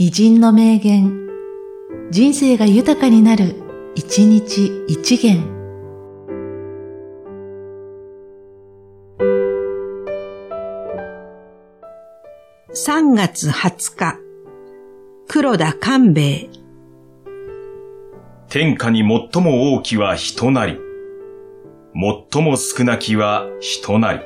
偉人の名言、人生が豊かになる一日一元。3月20日、黒田官兵衛。天下に最も多きは人なり、最も少なきは人なり。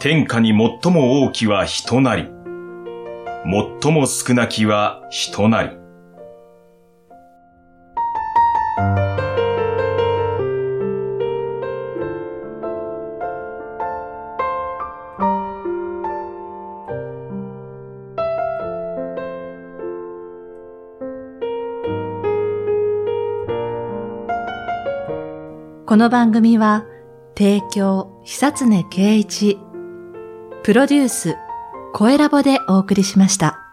天下に最も大きは人なり、最も少なきは人なり。この番組は、提供久常圭一、プロデュース、声ラボでお送りしました。